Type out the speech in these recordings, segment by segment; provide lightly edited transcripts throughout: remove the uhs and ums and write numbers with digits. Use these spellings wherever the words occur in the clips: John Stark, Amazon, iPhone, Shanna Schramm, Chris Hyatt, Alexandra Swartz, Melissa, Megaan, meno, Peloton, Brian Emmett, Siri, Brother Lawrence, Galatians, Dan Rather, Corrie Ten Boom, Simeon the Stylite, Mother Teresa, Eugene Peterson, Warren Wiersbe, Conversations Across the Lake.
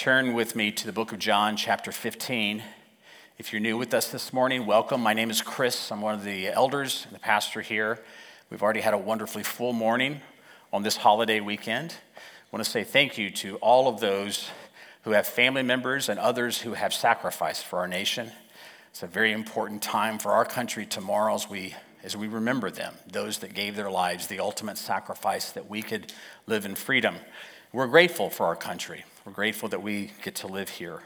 Turn with me to the book of John, chapter 15. If you're new with us this morning, welcome. My name is Chris. I'm one of the elders and the pastor here. We've already had a wonderfully full morning on this holiday weekend. I want to say thank you to all of those who have family members and others who have sacrificed for our nation. It's a very important time for our country tomorrow as we remember them, those that gave their lives, the ultimate sacrifice that we could live in freedom. We're grateful for our country. We're grateful that we get to live here.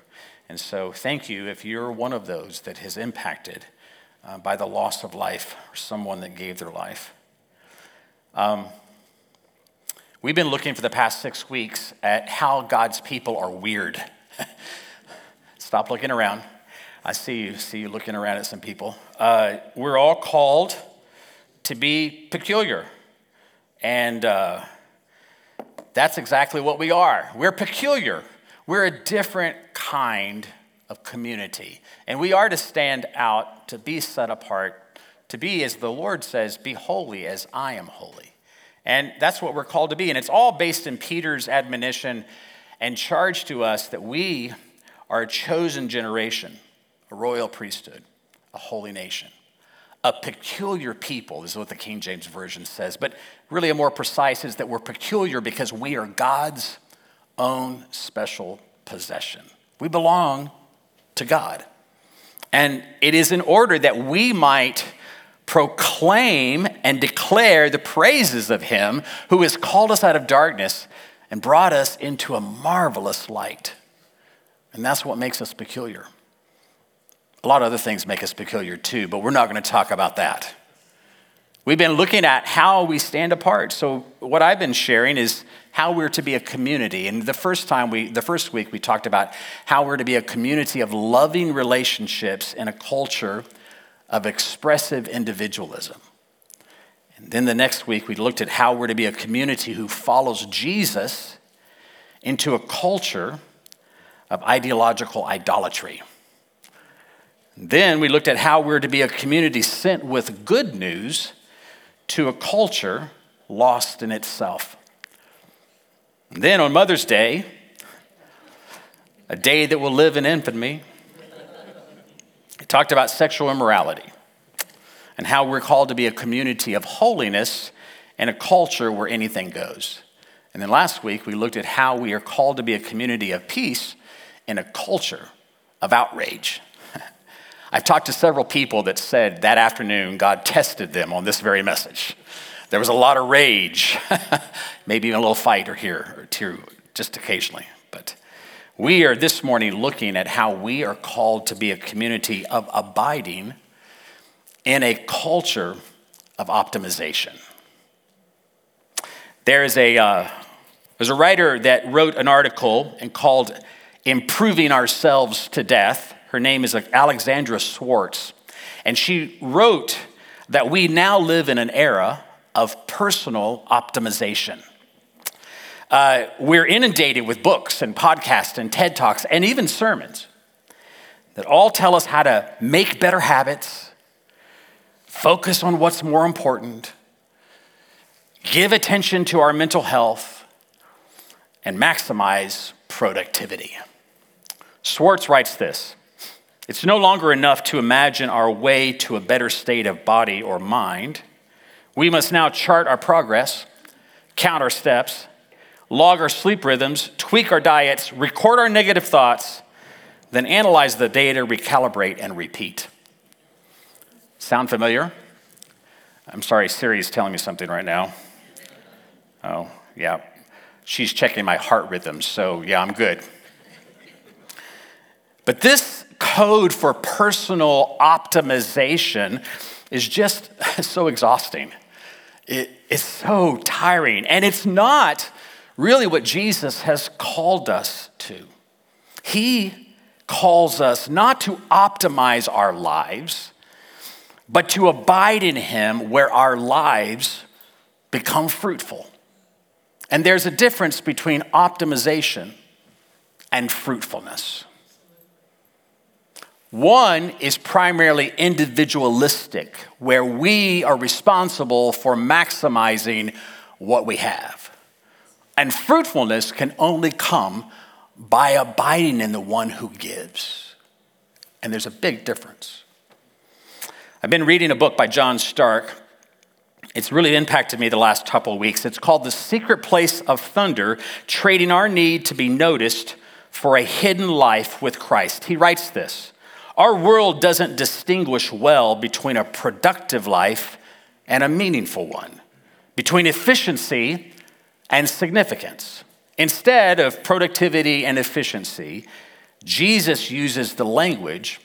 And so thank you if you're one of those that is impacted by the loss of life or someone that gave their life. We've been looking for the past 6 weeks at how God's people are weird. Stop looking around. I see you looking around at some people. We're all called to be peculiar. And that's exactly what we are. We're peculiar. We're a different kind of community. And we are to stand out, to be set apart, to be, as the Lord says, be holy as I am holy. And that's what we're called to be. And it's all based in Peter's admonition and charge to us that we are a chosen generation, a royal priesthood, a holy nation, a peculiar people. This is what the King James Version says, but really a more precise is that we're peculiar because we are God's own special possession. We belong to God. And it is in order that we might proclaim and declare the praises of him who has called us out of darkness and brought us into a marvelous light. And that's what makes us peculiar. A lot of other things make us peculiar too, but we're not going to talk about that. We've been looking at how we stand apart. So what I've been sharing is how we're to be a community. And the first week we talked about how we're to be a community of loving relationships in a culture of expressive individualism. And then the next week we looked at how we're to be a community who follows Jesus into a culture of ideological idolatry. Then we looked at how we're to be a community sent with good news to a culture lost in itself. And then on Mother's Day, a day that will live in infamy, we talked about sexual immorality and how we're called to be a community of holiness and a culture where anything goes. And then last week, we looked at how we are called to be a community of peace in a culture of outrage. I've talked to several people that said that afternoon God tested them on this very message. There was a lot of rage, maybe even a little fight or here or two, just occasionally. But we are this morning looking at how we are called to be a community of abiding in a culture of optimization. There's a writer that wrote an article and called "Improving Ourselves to Death." Her name is Alexandra Swartz, and she wrote that we now live in an era of personal optimization. We're inundated with books and podcasts and TED Talks and even sermons that all tell us how to make better habits, focus on what's more important, give attention to our mental health, and maximize productivity. Swartz writes this: "It's no longer enough to imagine our way to a better state of body or mind. We must now chart our progress, count our steps, log our sleep rhythms, tweak our diets, record our negative thoughts, then analyze the data, recalibrate, and repeat." Sound familiar? I'm sorry, Siri is telling me something right now. Oh, yeah. She's checking my heart rhythms, so yeah, I'm good. But this code for personal optimization is just so exhausting. It's so tiring. And it's not really what Jesus has called us to. He calls us not to optimize our lives, but to abide in him where our lives become fruitful. And there's a difference between optimization and fruitfulness. One is primarily individualistic, where we are responsible for maximizing what we have. And fruitfulness can only come by abiding in the one who gives. And there's a big difference. I've been reading a book by John Stark. It's really impacted me the last couple of weeks. It's called The Secret Place of Thunder, Trading Our Need to Be Noticed for a Hidden Life with Christ. He writes this: our world doesn't distinguish well between a productive life and a meaningful one, between efficiency and significance. Instead of productivity and efficiency, Jesus uses the language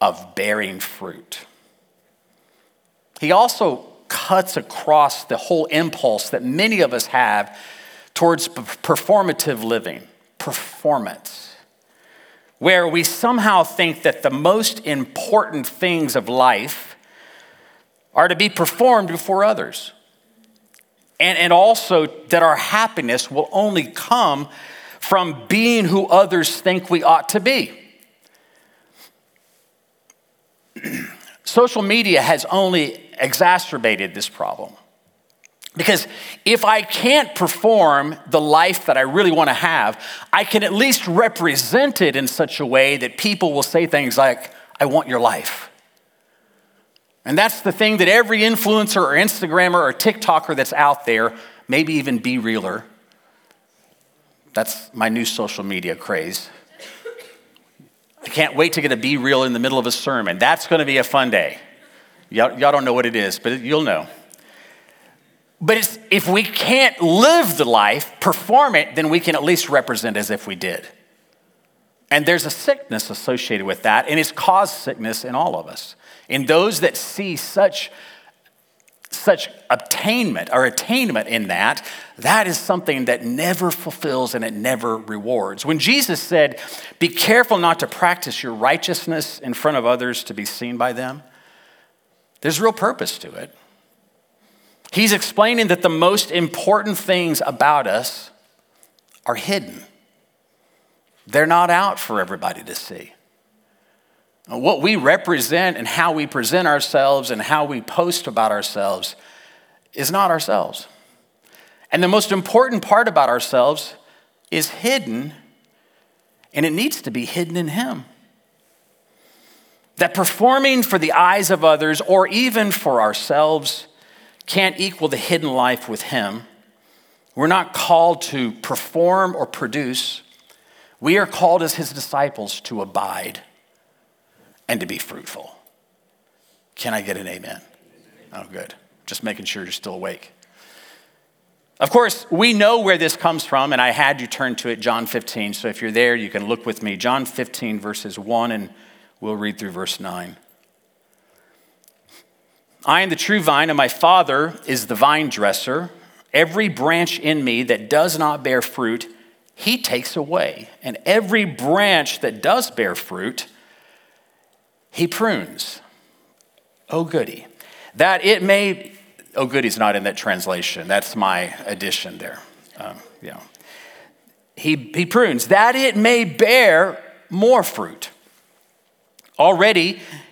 of bearing fruit. He also cuts across the whole impulse that many of us have towards performative living, performance, where we somehow think that the most important things of life are to be performed before others. And also that our happiness will only come from being who others think we ought to be. Social media has only exacerbated this problem. Because if I can't perform the life that I really want to have, I can at least represent it in such a way that people will say things like, I want your life. And that's the thing that every influencer or Instagrammer or TikToker that's out there, maybe even Be Realer. That's my new social media craze. I can't wait to get a Be Real in the middle of a sermon. That's going to be a fun day. Y'all don't know what it is, but you'll know. But if we can't live the life, perform it, then we can at least represent as if we did. And there's a sickness associated with that, and it's caused sickness in all of us. In those that see such attainment in that, that is something that never fulfills and it never rewards. When Jesus said, be careful not to practice your righteousness in front of others to be seen by them, there's real purpose to it. He's explaining that the most important things about us are hidden. They're not out for everybody to see. What we represent and how we present ourselves and how we post about ourselves is not ourselves. And the most important part about ourselves is hidden, and it needs to be hidden in Him. That performing for the eyes of others or even for ourselves can't equal the hidden life with Him. We're not called to perform or produce. We are called as His disciples to abide and to be fruitful. Can I get an amen? Oh, good. Just making sure you're still awake. Of course, we know where this comes from, and I had you turn to it, John 15. So if you're there, you can look with me. John 15, verses 1, and we'll read through verse 9. I am the true vine, and my Father is the vine dresser. Every branch in me that does not bear fruit, He takes away. And every branch that does bear fruit, He prunes. Oh, goody. That it may, oh, goody's not in that translation. That's my addition there. He prunes. That it may bear more fruit. Already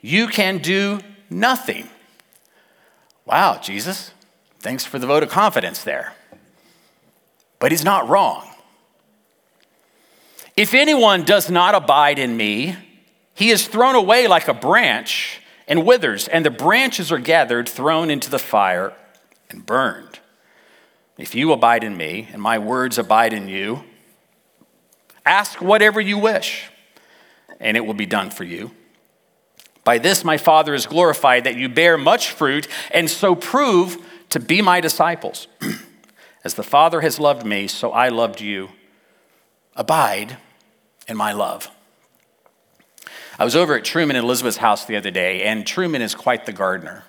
you can do nothing. Wow, Jesus, thanks for the vote of confidence there. But He's not wrong. If anyone does not abide in me, he is thrown away like a branch and withers, and the branches are gathered, thrown into the fire, and burned. If you abide in me, and my words abide in you, ask whatever you wish, and it will be done for you. By this my Father is glorified, that you bear much fruit, and so prove to be my disciples. As the Father has loved me, so I loved you. Abide in my love. I was over at Truman and Elizabeth's house the other day, and Truman is quite the gardener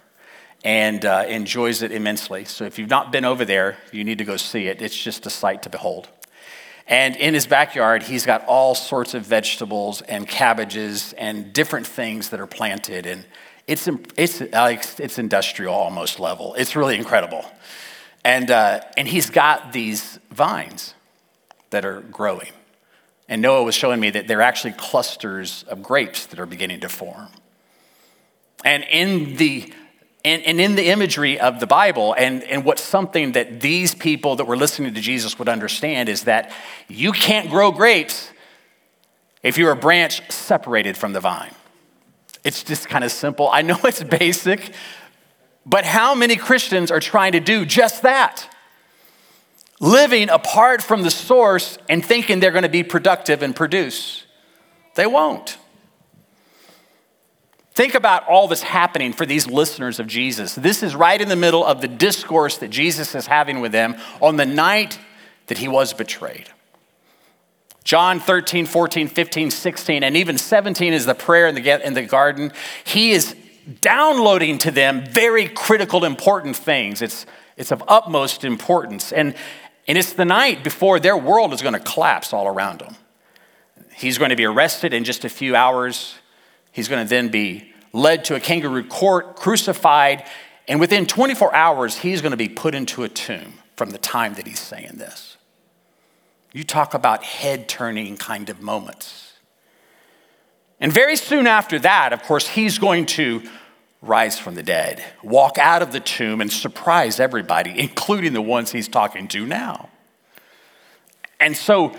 and enjoys it immensely. So if you've not been over there, you need to go see it. It's just a sight to behold. And in his backyard, he's got all sorts of vegetables and cabbages and different things that are planted. And it's industrial almost level. It's really incredible. And he's got these vines that are growing. And Noah was showing me that they're actually clusters of grapes that are beginning to form. And in the imagery of the Bible, and what's something that these people that were listening to Jesus would understand is that you can't grow grapes if you're a branch separated from the vine. It's just kind of simple. I know it's basic, but how many Christians are trying to do just that? Living apart from the source and thinking they're going to be productive and produce. They won't. Think about all that's happening for these listeners of Jesus. This is right in the middle of the discourse that Jesus is having with them on the night that he was betrayed. John 13, 14, 15, 16, and even 17 is the prayer in the garden. He is downloading to them very critical, important things. It's of utmost importance. And it's the night before their world is going to collapse all around them. He's going to be arrested in just a few hours. He's going to then be led to a kangaroo court, crucified, and within 24 hours, he's going to be put into a tomb from the time that he's saying this. You talk about head-turning kind of moments. And very soon after that, of course, he's going to rise from the dead, walk out of the tomb, and surprise everybody, including the ones he's talking to now. And so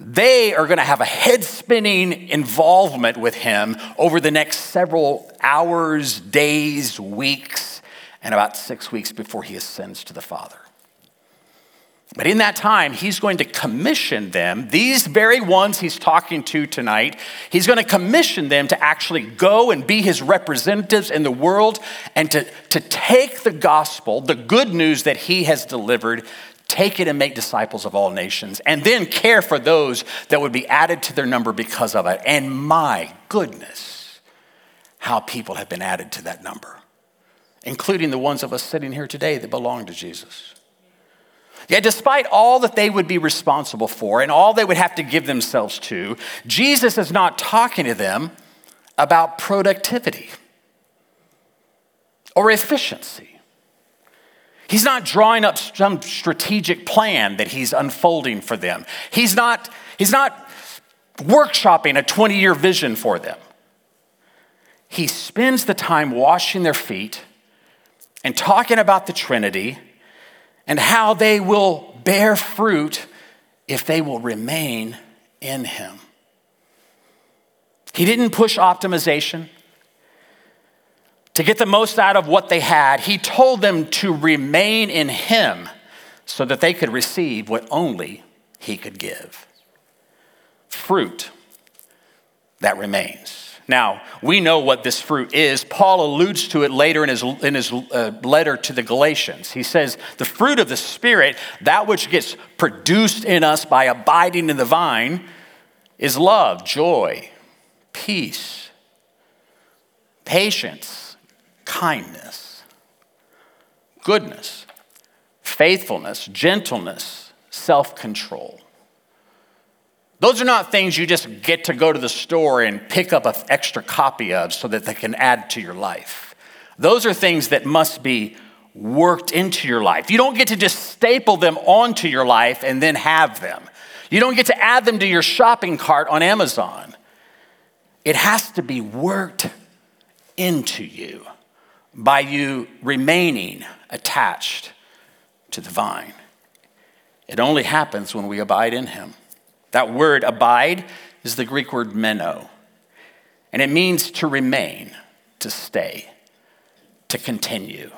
they are going to have a head-spinning involvement with him over the next several hours, days, weeks, and about 6 weeks before he ascends to the Father. But in that time, he's going to commission them, these very ones he's talking to tonight, he's going to commission them to actually go and be his representatives in the world and to take the gospel, the good news that he has delivered, take it and make disciples of all nations, and then care for those that would be added to their number because of it. And my goodness, how people have been added to that number, including the ones of us sitting here today that belong to Jesus. Yet despite all that they would be responsible for and all they would have to give themselves to, Jesus is not talking to them about productivity or efficiency. He's not drawing up some strategic plan that he's unfolding for them. He's not workshopping a 20-year vision for them. He spends the time washing their feet and talking about the Trinity and how they will bear fruit if they will remain in him. He didn't push optimization to get the most out of what they had. He told them to remain in him so that they could receive what only he could give. Fruit that remains. Now, we know what this fruit is. Paul alludes to it later in his letter to the Galatians. He says, the fruit of the Spirit, that which gets produced in us by abiding in the vine, is love, joy, peace, patience, kindness, goodness, faithfulness, gentleness, self-control. Those are not things you just get to go to the store and pick up an extra copy of so that they can add to your life. Those are things that must be worked into your life. You don't get to just staple them onto your life and then have them. You don't get to add them to your shopping cart on Amazon. It has to be worked into you by you remaining attached to the vine. It only happens when we abide in him. That word abide is the Greek word meno, and it means to remain, to stay, to continue.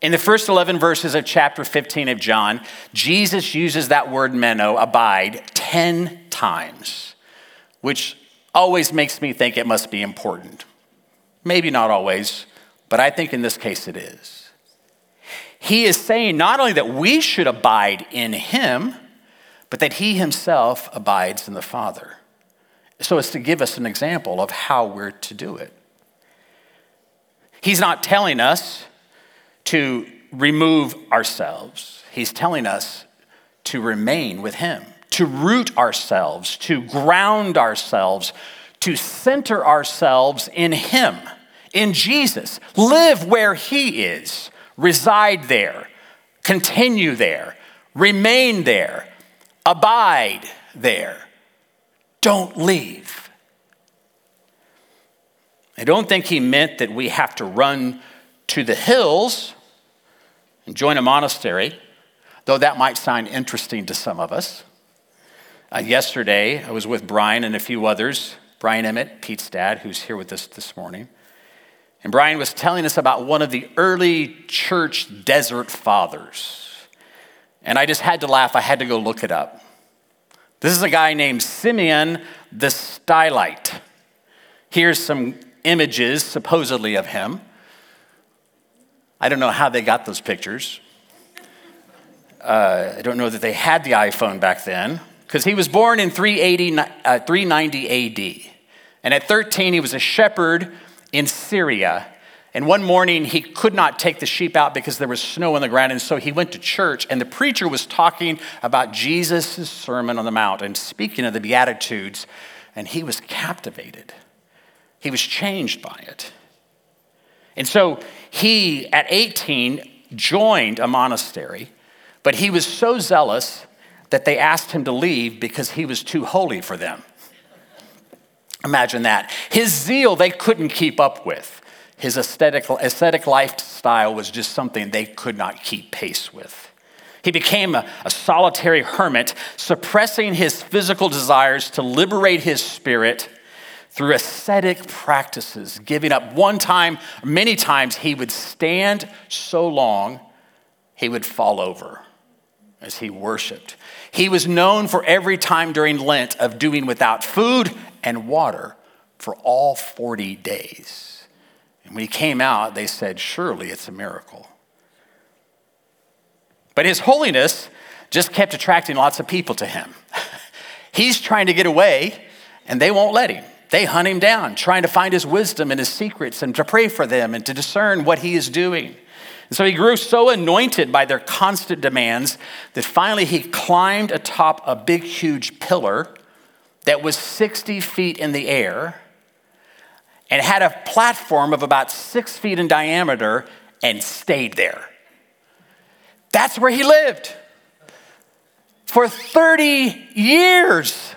In the first 11 verses of chapter 15 of John, Jesus uses that word meno, abide, 10 times, which always makes me think it must be important. Maybe not always, but I think in this case it is. He is saying not only that we should abide in him, but that he himself abides in the Father. So as to give us an example of how we're to do it. He's not telling us to remove ourselves. He's telling us to remain with him, to root ourselves, to ground ourselves, to center ourselves in him, in Jesus. Live where he is, reside there, continue there, remain there, abide there. Don't leave. I don't think he meant that we have to run to the hills and join a monastery, though that might sound interesting to some of us. Yesterday, I was with Brian and a few others, Brian Emmett, Pete's dad, who's here with us this morning. And Brian was telling us about one of the early church desert fathers. And I just had to laugh. I had to go look it up. This is a guy named Simeon the Stylite. Here's some images, supposedly, of him. I don't know how they got those pictures. I don't know that they had the iPhone back then, because he was born in 390 AD. And at 13, he was a shepherd in Syria. And one morning, he could not take the sheep out because there was snow on the ground. And so he went to church, and the preacher was talking about Jesus' Sermon on the Mount and speaking of the Beatitudes. And he was captivated. He was changed by it. And so he, at 18, joined a monastery. But he was so zealous that they asked him to leave because he was too holy for them. Imagine that. His zeal they couldn't keep up with. His ascetic lifestyle was just something they could not keep pace with. He became a solitary hermit, suppressing his physical desires to liberate his spirit through ascetic practices, giving up one time, many times. He would stand so long, he would fall over as he worshiped. He was known for every time during Lent of doing without food and water for all 40 days. When he came out, they said, surely it's a miracle. But his holiness just kept attracting lots of people to him. He's trying to get away, and they won't let him. They hunt him down, trying to find his wisdom and his secrets and to pray for them and to discern what he is doing. And so he grew so anointed by their constant demands that finally he climbed atop a big, huge pillar that was 60 feet in the air, and had a platform of about 6 feet in diameter and stayed there. That's where he lived for 30 years.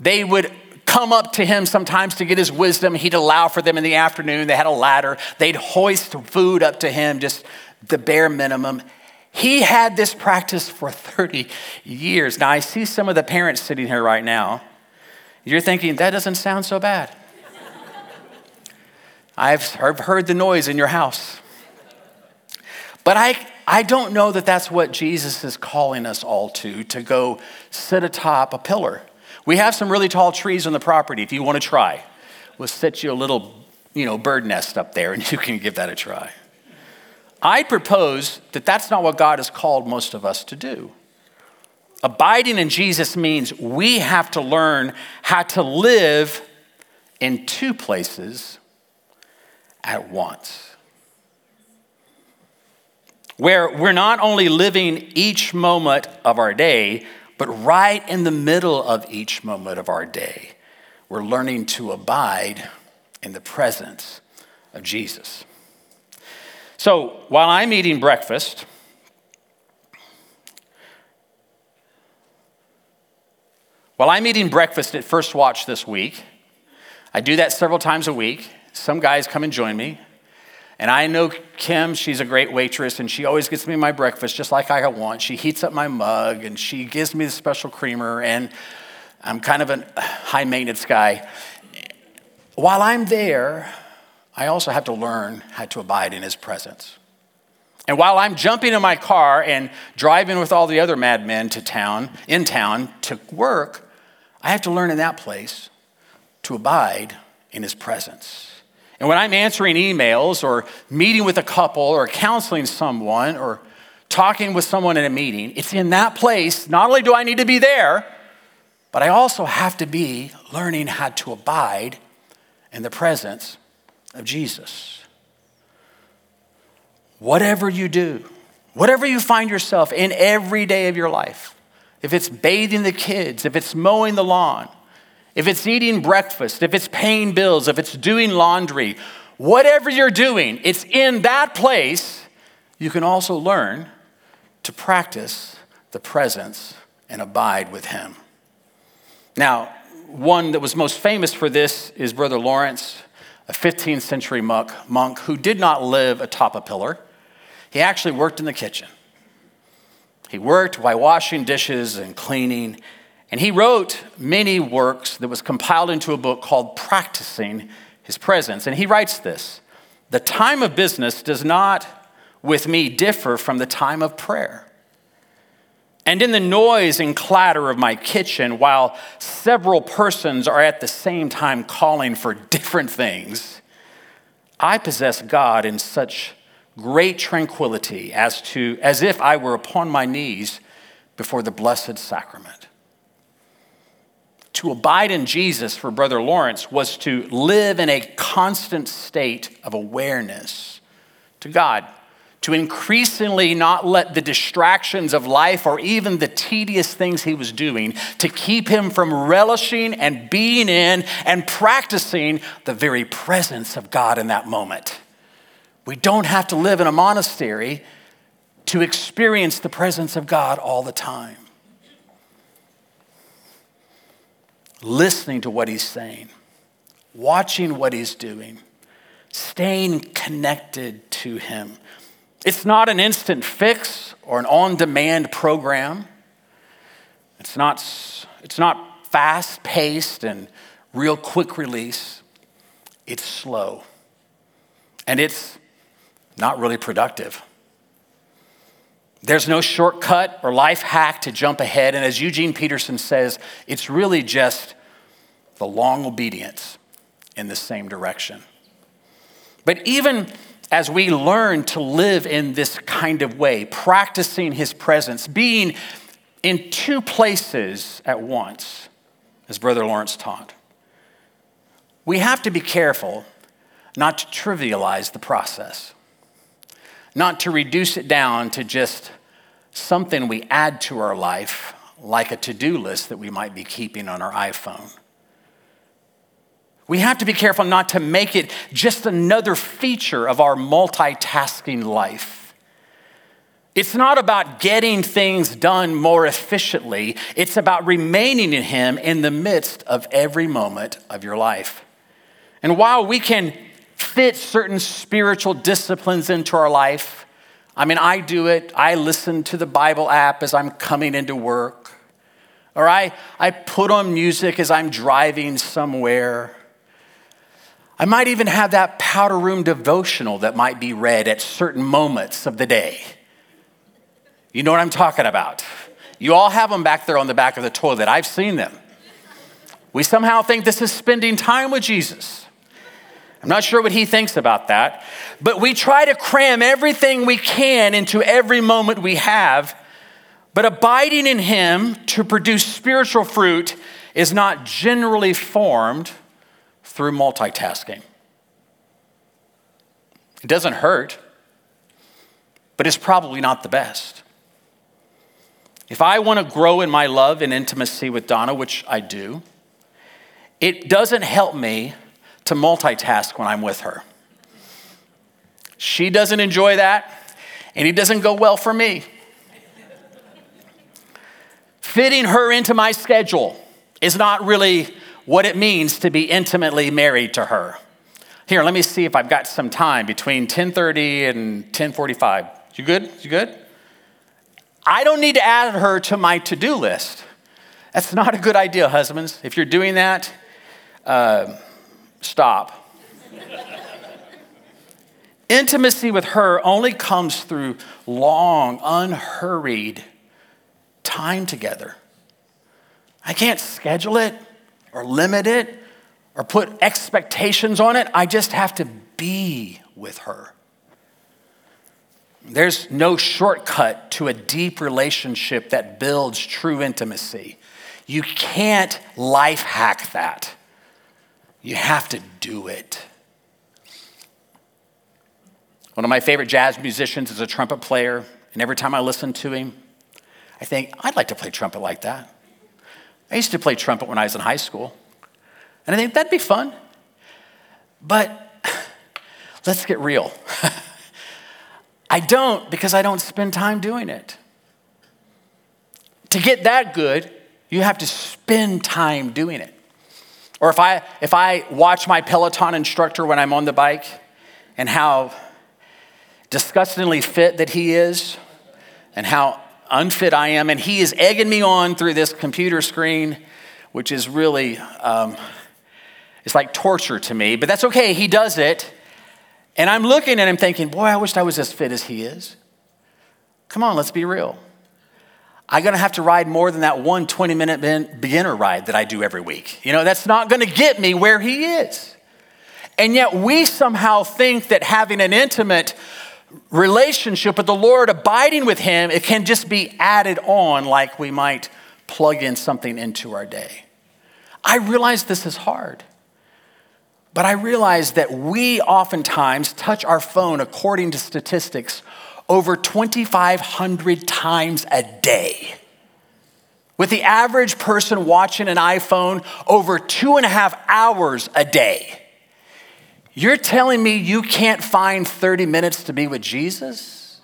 They would come up to him sometimes to get his wisdom. He'd allow for them in the afternoon. They had a ladder. They'd hoist food up to him, just the bare minimum. He had this practice for 30 years. Now, I see some of the parents sitting here right now. You're thinking, that doesn't sound so bad. I've heard the noise in your house. But I don't know that that's what Jesus is calling us all to go sit atop a pillar. We have some really tall trees on the property. If you want to try, we'll set you a little, bird nest up there, and you can give that a try. I propose that that's not what God has called most of us to do. Abiding in Jesus means we have to learn how to live in two places at once, where we're not only living each moment of our day, but right in the middle of each moment of our day, we're learning to abide in the presence of Jesus. So while I'm eating breakfast, at First Watch this week, I do that several times a week. Some guys come and join me. And I know Kim, she's a great waitress, and she always gets me my breakfast just like I want. She heats up my mug, and she gives me the special creamer, and I'm kind of a high-maintenance guy. While I'm there, I also have to learn how to abide in his presence. And while I'm jumping in my car and driving with all the other madmen in town to work, I have to learn in that place to abide in his presence. And when I'm answering emails or meeting with a couple or counseling someone or talking with someone in a meeting, it's in that place. Not only do I need to be there, but I also have to be learning how to abide in the presence of Jesus. Whatever you do, Whatever you find yourself in every day of your life, if it's bathing the kids, if it's mowing the lawn, if it's eating breakfast, if it's paying bills, if it's doing laundry, whatever you're doing, it's in that place you can also learn to practice the presence and abide with him. Now, one that was most famous for this is Brother Lawrence, a 15th century monk who did not live atop a pillar. He actually worked in the kitchen. He worked by washing dishes and cleaning, and he wrote many works that was compiled into a book called Practicing His Presence. And he writes this: "The time of business does not with me differ from the time of prayer. And in the noise and clatter of my kitchen, while several persons are at the same time calling for different things, I possess God in such great tranquility as if I were upon my knees before the blessed sacrament." To abide in Jesus for Brother Lawrence was to live in a constant state of awareness to God, to increasingly not let the distractions of life or even the tedious things he was doing to keep him from relishing and being in and practicing the very presence of God in that moment. We don't have to live in a monastery to experience the presence of God all the time. Listening to what he's saying, watching what he's doing, staying connected to him. It's not an instant fix or an on-demand program. It's not fast-paced and real quick release. It's slow. And it's not really productive. There's no shortcut or life hack to jump ahead. And as Eugene Peterson says, it's really just the long obedience in the same direction. But even as we learn to live in this kind of way, practicing his presence, being in two places at once, as Brother Lawrence taught, we have to be careful not to trivialize the process, not to reduce it down to just something we add to our life, like a to-do list that we might be keeping on our iPhone. We have to be careful not to make it just another feature of our multitasking life. It's not about getting things done more efficiently. It's about remaining in him in the midst of every moment of your life. And while we can fit certain spiritual disciplines into our life, I do it. I listen to the Bible app as I'm coming into work. Or I put on music as I'm driving somewhere. I might even have that powder room devotional that might be read at certain moments of the day. You know what I'm talking about. You all have them back there on the back of the toilet. I've seen them. We somehow think this is spending time with Jesus. I'm not sure what he thinks about that. But we try to cram everything we can into every moment we have. But abiding in him to produce spiritual fruit is not generally formed through multitasking. It doesn't hurt, but it's probably not the best. If I want to grow in my love and intimacy with Donna, which I do, it doesn't help me to multitask when I'm with her. She doesn't enjoy that, and it doesn't go well for me. Fitting her into my schedule is not really what it means to be intimately married to her. Here, let me see if I've got some time between 10:30 and 10:45. You good? I don't need to add her to my to-do list. That's not a good idea, husbands. If you're doing that, stop. Intimacy with her only comes through long, unhurried time together. I can't schedule it, or limit it, or put expectations on it. I just have to be with her. There's no shortcut to a deep relationship that builds true intimacy. You can't life hack that. You have to do it. One of my favorite jazz musicians is a trumpet player And every time I listen to him, I think, I'd like to play trumpet like that. I used to play trumpet when I was in high school. And I think that'd be fun. But let's get real. I don't, because I don't spend time doing it. To get that good, you have to spend time doing it. Or if I watch my Peloton instructor when I'm on the bike and how disgustingly fit that he is and how unfit I am, and he is egging me on through this computer screen, which is really, it's like torture to me, but that's okay, he does it. And I'm looking at him thinking, boy, I wish I was as fit as he is. Come on, let's be real. I'm gonna have to ride more than that one 20-minute beginner ride that I do every week. You know, that's not gonna get me where he is. And yet we somehow think that having an intimate relationship with the Lord, abiding with him, it can just be added on like we might plug in something into our day. I realize this is hard, but I realize that we oftentimes touch our phone, according to statistics, over 2,500 times a day. With the average person watching an iPhone over 2.5 hours a day. You're telling me you can't find 30 minutes to be with Jesus?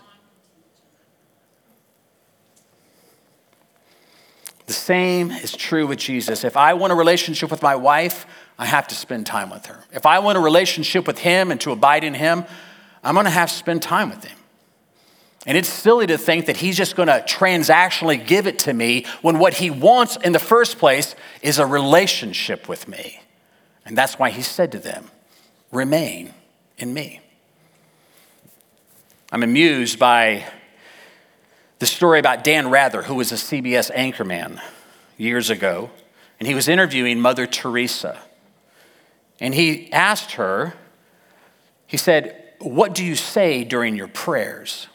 The same is true with Jesus. If I want a relationship with my wife, I have to spend time with her. If I want a relationship with him and to abide in him, I'm gonna have to spend time with him. And it's silly to think that he's just gonna transactionally give it to me when what he wants in the first place is a relationship with me. And that's why he said to them, remain in me. I'm amused by the story about Dan Rather, who was a CBS anchorman years ago, and he was interviewing Mother Teresa. And he asked her, he said, what do you say during your prayers?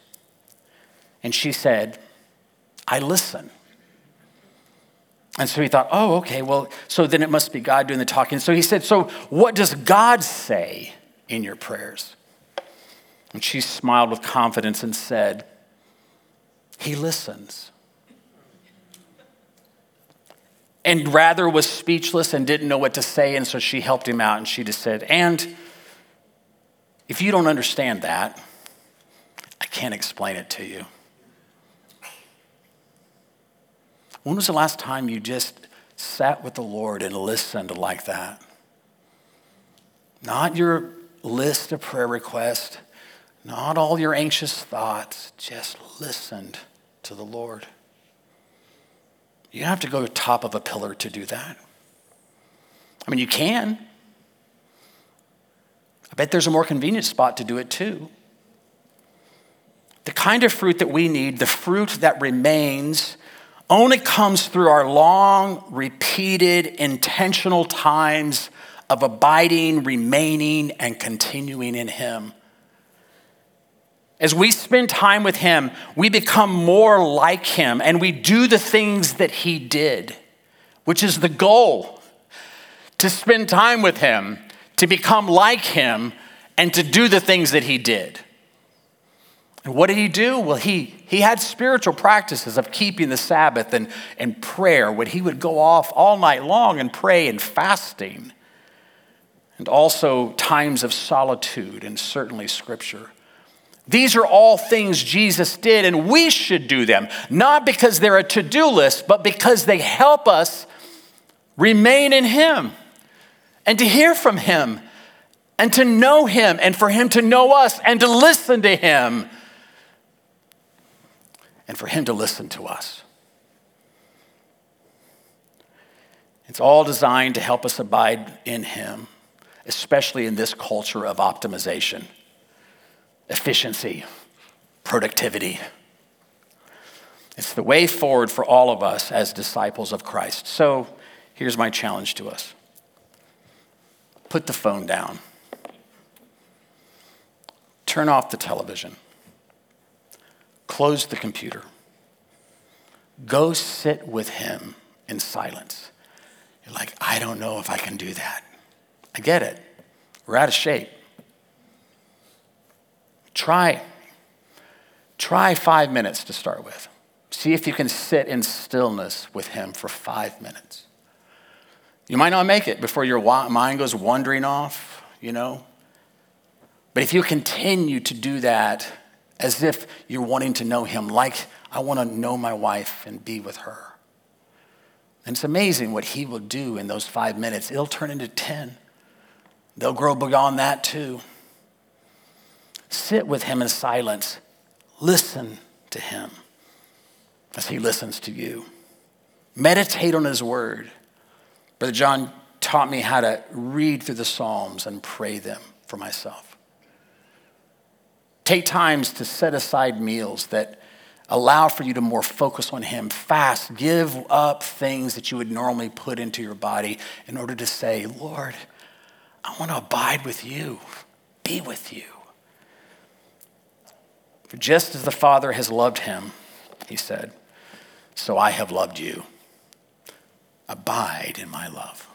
And she said, I listen. And so he thought, oh, okay, well, so then it must be God doing the talking. So he said, so what does God say in your prayers? And she smiled with confidence and said, he listens. And Rather was speechless and didn't know what to say, and so she helped him out, and she just said, and if you don't understand that, I can't explain it to you. When was the last time you just sat with the Lord and listened like that? Not your list of prayer requests, not all your anxious thoughts, just listened to the Lord. You don't have to go to top of a pillar to do that. I mean, you can. I bet there's a more convenient spot to do it too. The kind of fruit that we need, the fruit that remains, only comes through our long, repeated, intentional times of abiding, remaining, and continuing in him. As we spend time with him, we become more like him, and we do the things that he did, which is the goal, to spend time with him, to become like him, and to do the things that he did. And what did he do? Well, he had spiritual practices of keeping the Sabbath and prayer, when he would go off all night long and pray and fasting, and also times of solitude and certainly scripture. These are all things Jesus did, and we should do them, not because they're a to-do list, but because they help us remain in him and to hear from him and to know him and for him to know us and to listen to him. And for him to listen to us. It's all designed to help us abide in him, especially in this culture of optimization, efficiency, productivity. It's the way forward for all of us as disciples of Christ. So here's my challenge to us. Put the phone down. Turn off the television. Close the computer. Go sit with him in silence. You're like, I don't know if I can do that. I get it. We're out of shape. Try. Try 5 minutes to start with. See if you can sit in stillness with him for 5 minutes. You might not make it before your mind goes wandering off, you know. But if you continue to do that as if you're wanting to know him, like I want to know my wife and be with her. And it's amazing what he will do in those 5 minutes. It'll turn into 10. They'll grow beyond that too. Sit with him in silence. Listen to him as he listens to you. Meditate on his word. Brother John taught me how to read through the Psalms and pray them for myself. Take times to set aside meals that allow for you to more focus on him. Fast, give up things that you would normally put into your body in order to say, Lord, I want to abide with you, be with you. For just as the Father has loved him, he said, so I have loved you. Abide in my love.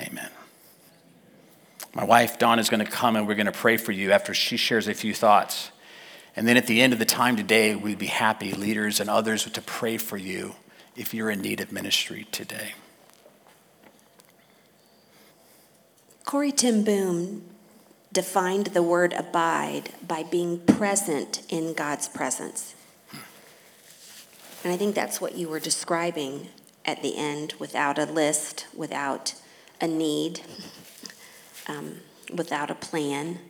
Amen. My wife, Dawn, is going to come and we're going to pray for you after she shares a few thoughts. And then at the end of the time today, we'd be happy, leaders and others, to pray for you if you're in need of ministry today. Corrie Ten Boom defined the word abide by being present in God's presence. And I think that's what you were describing at the end, without a list, without a need, without a plan.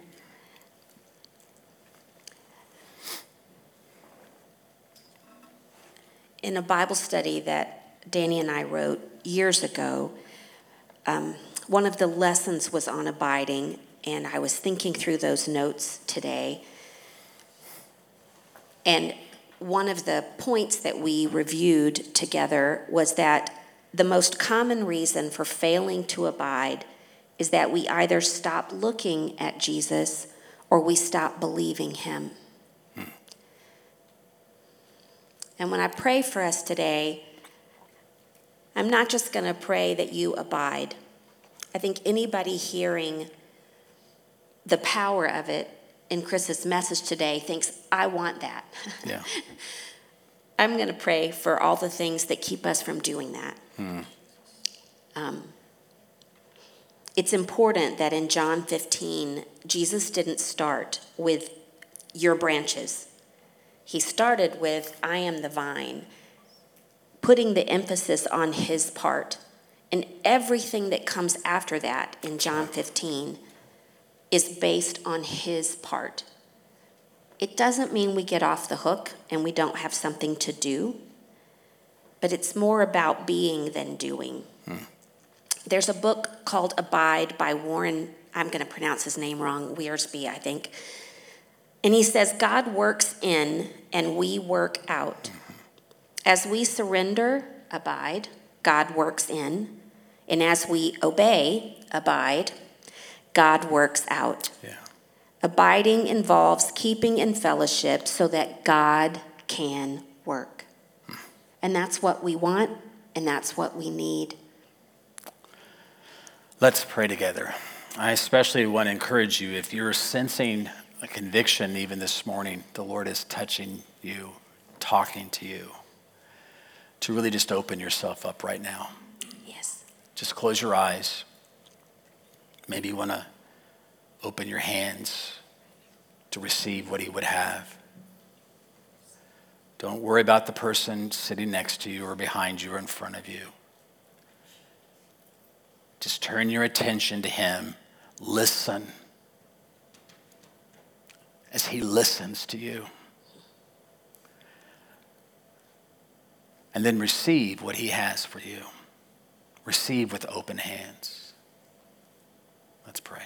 In a Bible study that Danny and I wrote years ago, one of the lessons was on abiding, and I was thinking through those notes today. And one of the points that we reviewed together was that the most common reason for failing to abide is that we either stop looking at Jesus or we stop believing him. And when I pray for us today, I'm not just going to pray that you abide. I think anybody hearing the power of it in Chris's message today thinks, I want that. Yeah. I'm going to pray for all the things that keep us from doing that. It's important that in John 15, Jesus didn't start with your branches. He started with, I am the vine, putting the emphasis on his part. And everything that comes after that in John 15 is based on his part. It doesn't mean we get off the hook and we don't have something to do, but it's more about being than doing. There's a book called Abide by Warren, I'm going to pronounce his name wrong, Wiersbe, I think. And he says, God works in and we work out. As we surrender, abide, God works in. And as we obey, abide, God works out. Yeah. Abiding involves keeping in fellowship so that God can work. And that's what we want, and that's what we need. Let's pray together. I especially want to encourage you, if you're sensing a conviction even this morning, the Lord is touching you, talking to you, to really just open yourself up right now. Yes. Just close your eyes. Maybe you want to open your hands to receive what he would have. Don't worry about the person sitting next to you or behind you or in front of you. Just turn your attention to him. Listen as he listens to you. And then receive what he has for you. Receive with open hands. Let's pray.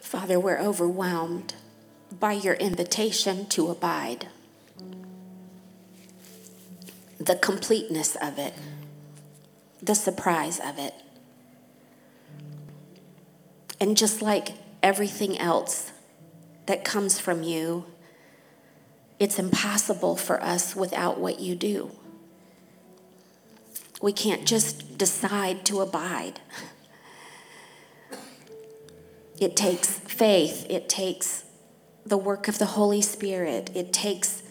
Father, we're overwhelmed by your invitation to abide. The completeness of it. The surprise of it. And just like everything else that comes from you, it's impossible for us without what you do. We can't just decide to abide. It takes faith. It takes the work of the Holy Spirit. It takes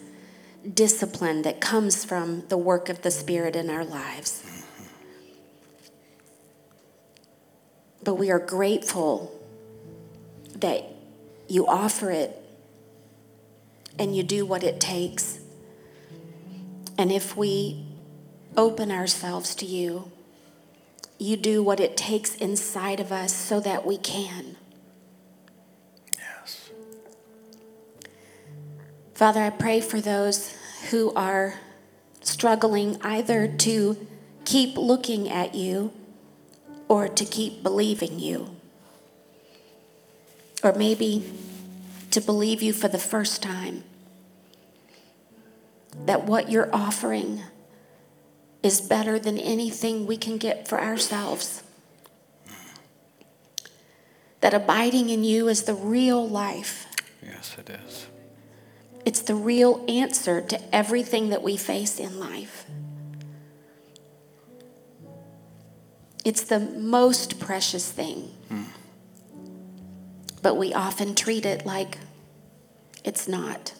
discipline that comes from the work of the Spirit in our lives. But we are grateful that you offer it and you do what it takes. And if we open ourselves to you, you do what it takes inside of us so that we can. Yes. Father, I pray for those who are struggling either to keep looking at you or to keep believing you, or maybe to believe you for the first time, that what you're offering is better than anything we can get for ourselves, that abiding in you is the real life. Yes, it is. It's the real answer to everything that we face in life. It's the most precious thing. Mm. But we often treat it like it's not.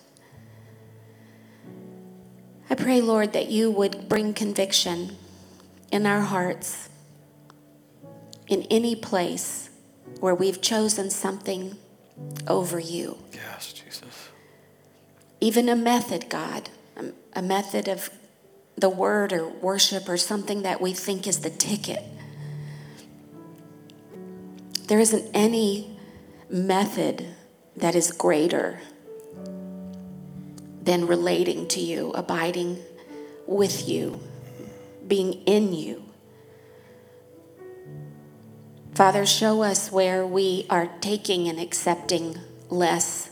I pray, Lord, that you would bring conviction in our hearts, in any place where we've chosen something over you. Yes, Jesus. Even a method, God, a method of the word or worship or something that we think is the ticket. There isn't any method that is greater than relating to you, abiding with you, being in you. Father, show us where we are taking and accepting less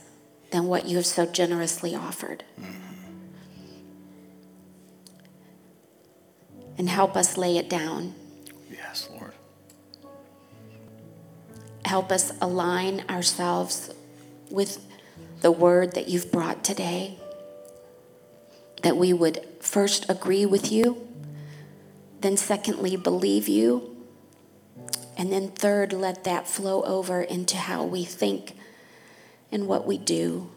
than what you have so generously offered. And help us lay it down. Yes, Lord. Help us align ourselves with the word that you've brought today, that we would first agree with you, then secondly, believe you, and then third, let that flow over into how we think and what we do.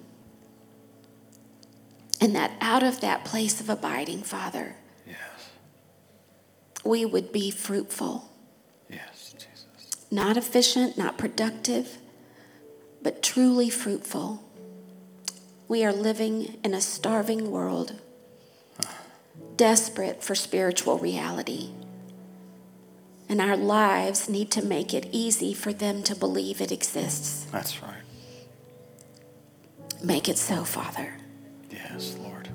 And that out of that place of abiding, Father, yes, we would be fruitful. Yes, Jesus. Not efficient, not productive, but truly fruitful. We are living in a starving world, desperate for spiritual reality. And our lives need to make it easy for them to believe it exists. That's right. Make it so, Father. Yes, Lord.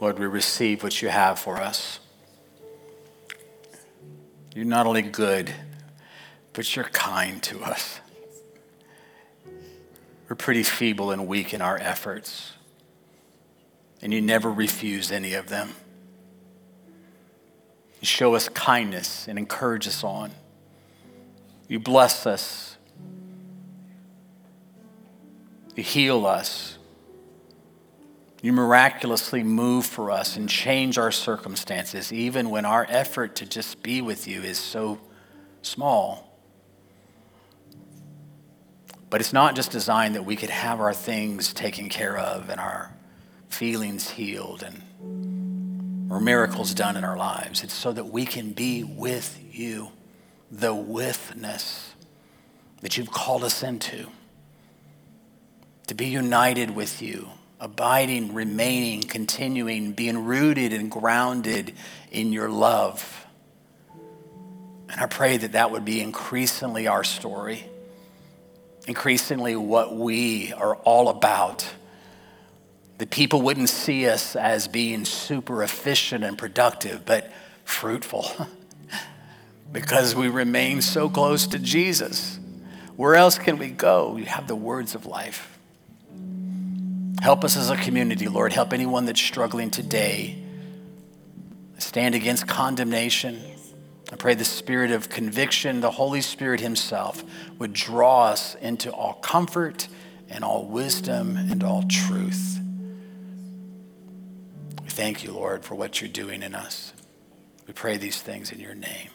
Lord, we receive what you have for us. You're not only good, but you're kind to us. We're pretty feeble and weak in our efforts, and you never refuse any of them. You show us kindness and encourage us on. You bless us. You heal us. You miraculously move for us and change our circumstances, even when our effort to just be with you is so small. But it's not just designed that we could have our things taken care of and our feelings healed and our miracles done in our lives. It's so that we can be with you, the withness that you've called us into, to be united with you, abiding, remaining, continuing, being rooted and grounded in your love. And I pray that that would be increasingly our story, increasingly what we are all about. That people wouldn't see us as being super efficient and productive, but fruitful, because we remain so close to Jesus. Where else can we go? You have the words of life. Help us as a community, Lord. Help anyone that's struggling today. Stand against condemnation. I pray the spirit of conviction, the Holy Spirit himself, would draw us into all comfort and all wisdom and all truth. We thank you, Lord, for what you're doing in us. We pray these things in your name.